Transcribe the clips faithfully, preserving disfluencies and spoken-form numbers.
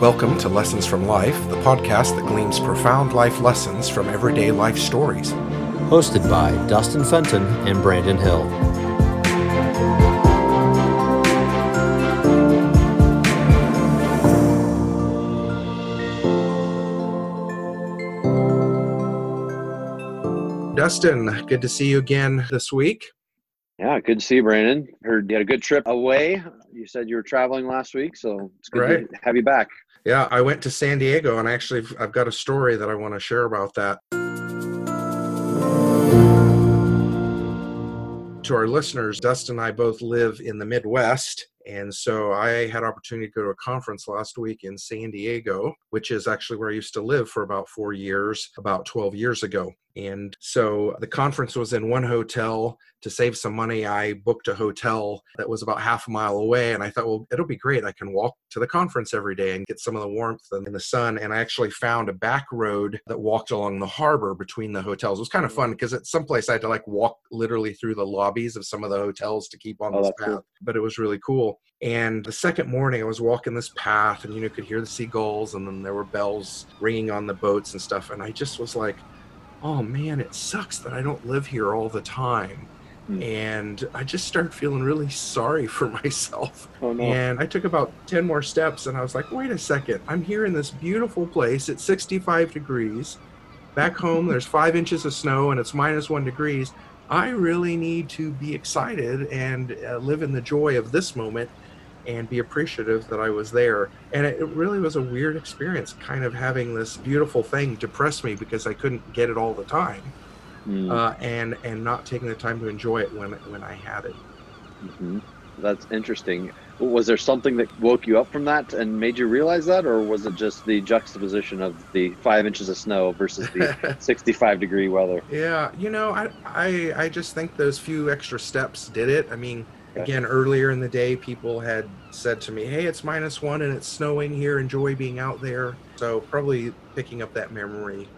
Welcome to Lessons from Life, the podcast that gleans profound life lessons from everyday life stories. Hosted by Dustin Fenton and Brandon Hill. Dustin, good to see you again this week. Yeah, good to see you, Brandon. Heard you had a good trip away. You said you were traveling last week, so it's good right. to have you back. Yeah, I went to San Diego, and actually I've got a story that I want to share about that. To our listeners, Dustin and I both live in the Midwest, and so I had an opportunity to go to a conference last week in San Diego, which is actually where I used to live for about four years, about twelve years ago. And so the conference was in one hotel. To save some money, I booked a hotel that was about half a mile away. And I thought, well, it'll be great. I can walk to the conference every day and get some of the warmth and the sun. And I actually found a back road that walked along the harbor between the hotels. It was kind of fun because at some place I had to like walk literally through the lobbies of some of the hotels to keep on oh, this path. Cool. But it was really cool. And the second morning I was walking this path and, you know, could hear the seagulls and then there were bells ringing on the boats and stuff. And I just was like, oh man, it sucks that I don't live here all the time. Mm. And I just started feeling really sorry for myself. Oh, no. And I took about ten more steps and I was like, wait a second, I'm here in this beautiful place. It's sixty-five degrees. Back home, there's five inches of snow and it's minus one degrees. I really need to be excited and uh, live in the joy of this moment and be appreciative that I was there. And it really was a weird experience, kind of having this beautiful thing depress me because I couldn't get it all the time, mm. uh, and and not taking the time to enjoy it when when I had it. Mm-hmm. That's interesting. Was there something that woke you up from that and made you realize that, or was it just the juxtaposition of the five inches of snow versus the sixty-five degree weather? Yeah, you know, I, I I just think those few extra steps did it. I mean, again, earlier in the day, people had said to me, hey, it's minus one and it's snowing here. Enjoy being out there. So probably picking up that memory.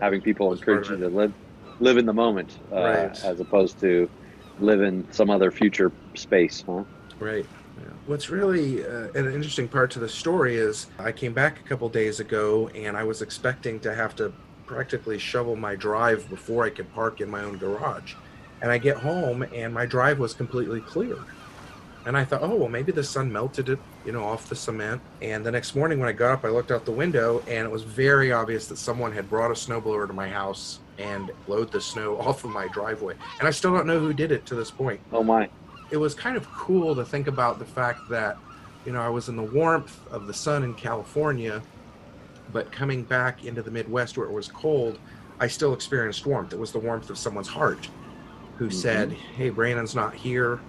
Having people encourage you to live live in the moment, uh, right. as opposed to live in some other future space. Huh? Right. Yeah. What's really uh, an interesting part to the story is I came back a couple days ago and I was expecting to have to practically shovel my drive before I could park in my own garage. And I get home and my drive was completely clear. And I thought, oh, well, maybe the sun melted it, you know, off the cement. And the next morning when I got up, I looked out the window and it was very obvious that someone had brought a snowblower to my house and blowed the snow off of my driveway. And I still don't know who did it to this point. Oh, my. It was kind of cool to think about the fact that, you know, I was in the warmth of the sun in California, but coming back into the Midwest where it was cold, I still experienced warmth. It was the warmth of someone's heart, who mm-hmm. said, hey, Brandon's not here,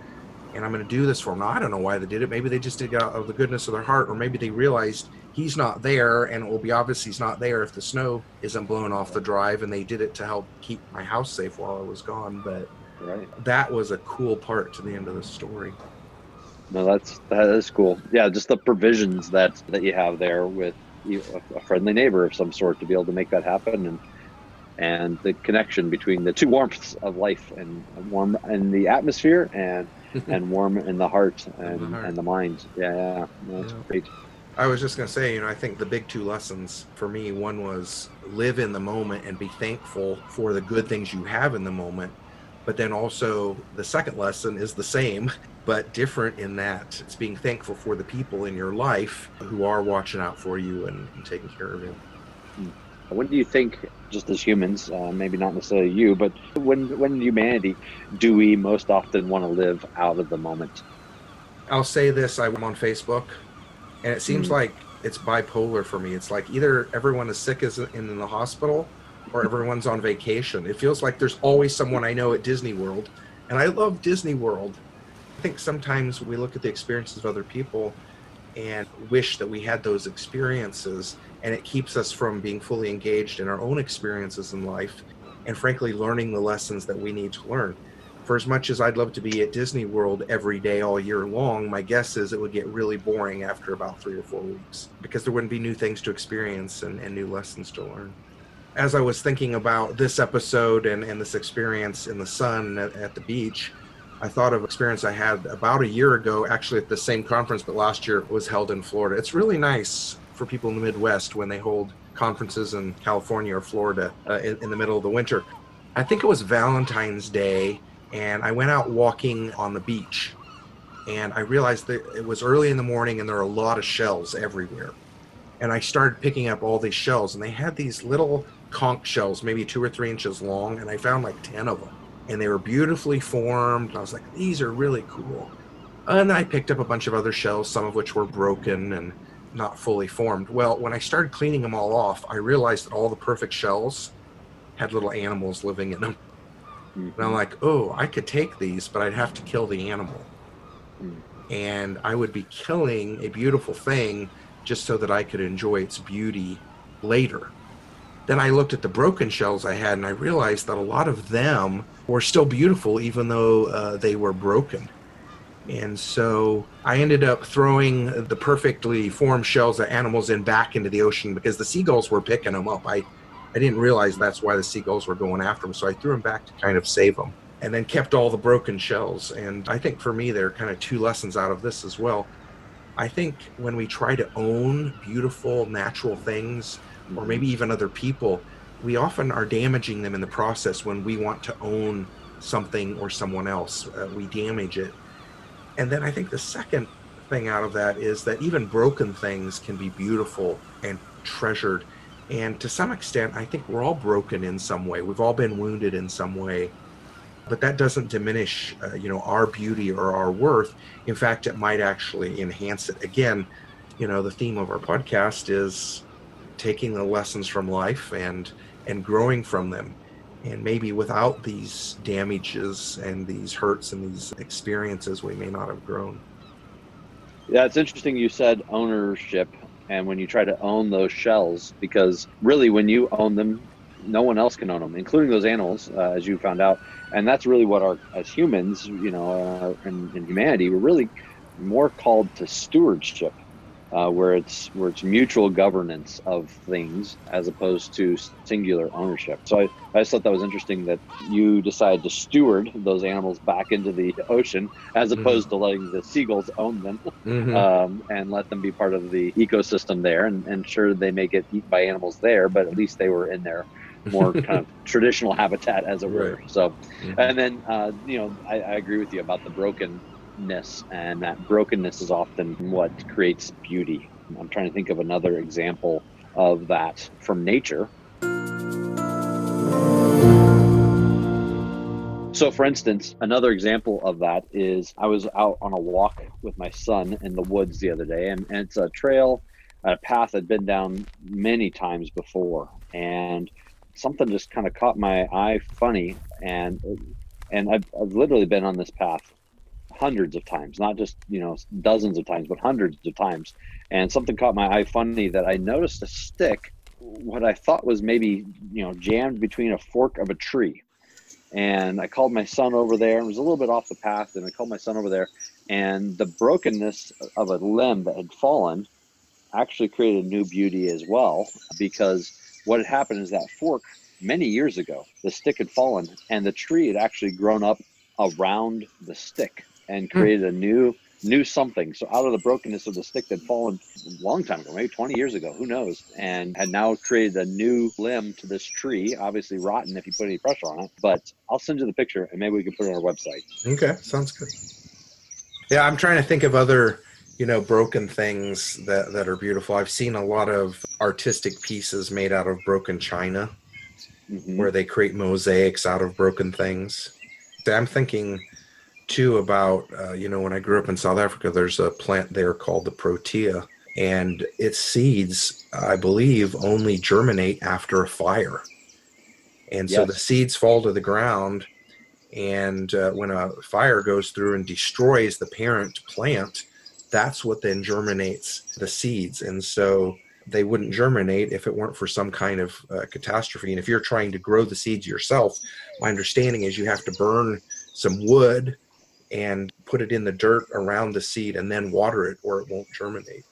and I'm going to do this for him. Now, I don't know why they did it. Maybe they just did it out of the goodness of their heart, or maybe they realized he's not there, and it will be obvious he's not there if the snow isn't blown off the drive, and they did it to help keep my house safe while I was gone. But right. that was a cool part to the end of the story. No, that's, that is cool. Yeah, just the provisions that, that you have there with you, a friendly neighbor of some sort to be able to make that happen, and and the connection between the two warmths of life, and warm in the atmosphere and and warm in the heart and, the, heart. and the mind. Yeah, yeah, yeah, that's yeah. great. I was just going to say, you know, I think the big two lessons for me, one was live in the moment and be thankful for the good things you have in the moment. But then also the second lesson is the same, but different in that it's being thankful for the people in your life who are watching out for you and, and taking care of you. Hmm. When do you think, just as humans, uh, maybe not necessarily you, but when when in humanity do we most often want to live out of the moment? I'll say this, I'm on Facebook, and it seems mm. like it's bipolar for me. It's like either everyone is sick as in the hospital or everyone's on vacation. It feels like there's always someone I know at Disney World, and I love Disney World. I think sometimes we look at the experiences of other people and wish that we had those experiences, and it keeps us from being fully engaged in our own experiences in life and frankly learning the lessons that we need to learn. For as much as I'd love to be at Disney World every day all year long, my guess is it would get really boring after about three or four weeks because there wouldn't be new things to experience and, and new lessons to learn. As I was thinking about this episode and, and this experience in the sun at, at the beach, I thought of experience I had about a year ago, actually at the same conference, but last year it was held in Florida. It's really nice for people in the Midwest when they hold conferences in California or Florida uh, in, in the middle of the winter. I think it was Valentine's Day, and I went out walking on the beach, and I realized that it was early in the morning and there were a lot of shells everywhere. And I started picking up all these shells, and they had these little conch shells, maybe two or three inches long, and I found like ten of them. And they were beautifully formed, and I was like, these are really cool. And I picked up a bunch of other shells, some of which were broken and not fully formed. Well, when I started cleaning them all off, I realized that all the perfect shells had little animals living in them. And I'm like, oh, I could take these, but I'd have to kill the animal. And I would be killing a beautiful thing just so that I could enjoy its beauty later. Then I looked at the broken shells I had, and I realized that a lot of them were still beautiful, even though uh, they were broken. And so I ended up throwing the perfectly formed shells that animals in back into the ocean because the seagulls were picking them up. I, I didn't realize that's why the seagulls were going after them, so I threw them back to kind of save them, and then kept all the broken shells. And I think for me, there are kind of two lessons out of this as well. I think when we try to own beautiful natural things, or maybe even other people, we often are damaging them in the process. When we want to own something or someone else, uh, we damage it. And then I think the second thing out of that is that even broken things can be beautiful and treasured. And to some extent, I think we're all broken in some way. We've all been wounded in some way, but that doesn't diminish uh, you know, our beauty or our worth. In fact, it might actually enhance it. Again, you know, the theme of our podcast is taking the lessons from life and and growing from them. And maybe without these damages and these hurts and these experiences, we may not have grown. Yeah, it's interesting you said ownership, and when you try to own those shells, because really when you own them, no one else can own them, including those animals, uh, as you found out. And that's really what our, as humans, you know, uh, in, in humanity, we're really more called to stewardship, uh, where it's where it's mutual governance of things as opposed to singular ownership. So I, I just thought that was interesting that you decided to steward those animals back into the ocean as opposed mm-hmm. to letting the seagulls own them mm-hmm. um, and let them be part of the ecosystem there. And, and sure, they may get eaten by animals there, but at least they were in there. More kind of traditional habitat, as it were. Right. So, mm-hmm. and then, uh, you know, I, I agree with you about the brokenness, and that brokenness is often what creates beauty. I'm trying to think of another example of that from nature. So, for instance, another example of that is I was out on a walk with my son in the woods the other day, and, and it's a trail, a path I'd been down many times before, and something just kind of caught my eye funny, and and I've, I've literally been on this path hundreds of times, not just, you know, dozens of times, but hundreds of times. And something caught my eye funny that I noticed a stick, what I thought was maybe, you know, jammed between a fork of a tree. And I called my son over there, and it was a little bit off the path, and I called my son over there, and the brokenness of a limb that had fallen actually created new beauty as well, because what had happened is that fork, many years ago, the stick had fallen, and the tree had actually grown up around the stick and created a new new something. So out of the brokenness of the stick that had fallen a long time ago, maybe twenty years ago, who knows, and had now created a new limb to this tree, obviously rotten if you put any pressure on it. But I'll send you the picture, and maybe we can put it on our website. Okay, sounds good. Yeah, I'm trying to think of other... you know, broken things that, that are beautiful. I've seen a lot of artistic pieces made out of broken china, mm-hmm. where they create mosaics out of broken things. I'm thinking, too, about, uh, you know, when I grew up in South Africa, there's a plant there called the protea, and its seeds, I believe, only germinate after a fire. And so yes. the seeds fall to the ground, and uh, when a fire goes through and destroys the parent plant, that's what then germinates the seeds. And so they wouldn't germinate if it weren't for some kind of uh, catastrophe. And if you're trying to grow the seeds yourself, my understanding is you have to burn some wood and put it in the dirt around the seed and then water it, or it won't germinate.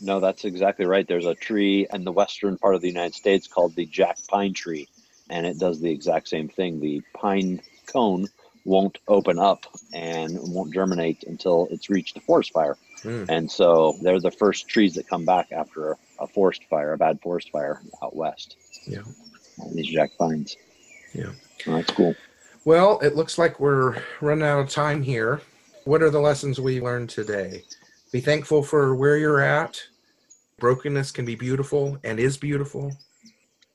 No, that's exactly right. There's a tree in the western part of the United States called the jack pine tree, and it does the exact same thing. The pine cone won't open up and won't germinate until it's reached a forest fire. Mm. And so they're the first trees that come back after a forest fire, a bad forest fire out west. Yeah. And these jack pines. Yeah. Oh, that's cool. Well, it looks like we're running out of time here. What are the lessons we learned today? Be thankful for where you're at. Brokenness can be beautiful and is beautiful.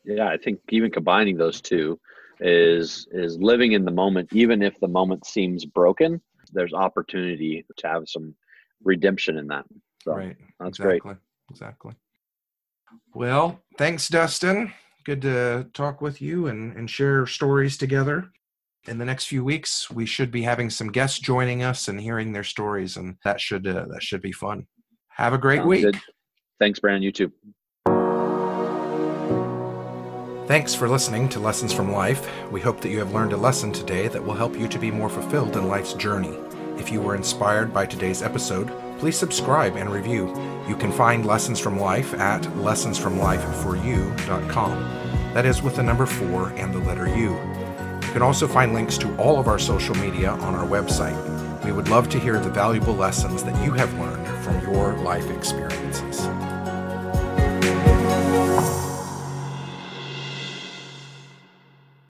Yeah, I think even combining those two is is living in the moment. Even if the moment seems broken, there's opportunity to have some redemption in that. So right. That's exactly. Great. Exactly. Well, thanks, Dustin. Good to talk with you and, and share stories together. In the next few weeks, we should be having some guests joining us and hearing their stories, and that should uh, that should be fun. Have a great Sounds week. Good. Thanks, Brandon. You too. Thanks for listening to Lessons from Life. We hope that you have learned a lesson today that will help you to be more fulfilled in life's journey. If you were inspired by today's episode, please subscribe and review. You can find Lessons from Life at lessons from life for you dot com. That is with the number four and the letter U. You can also find links to all of our social media on our website. We would love to hear the valuable lessons that you have learned from your life experiences.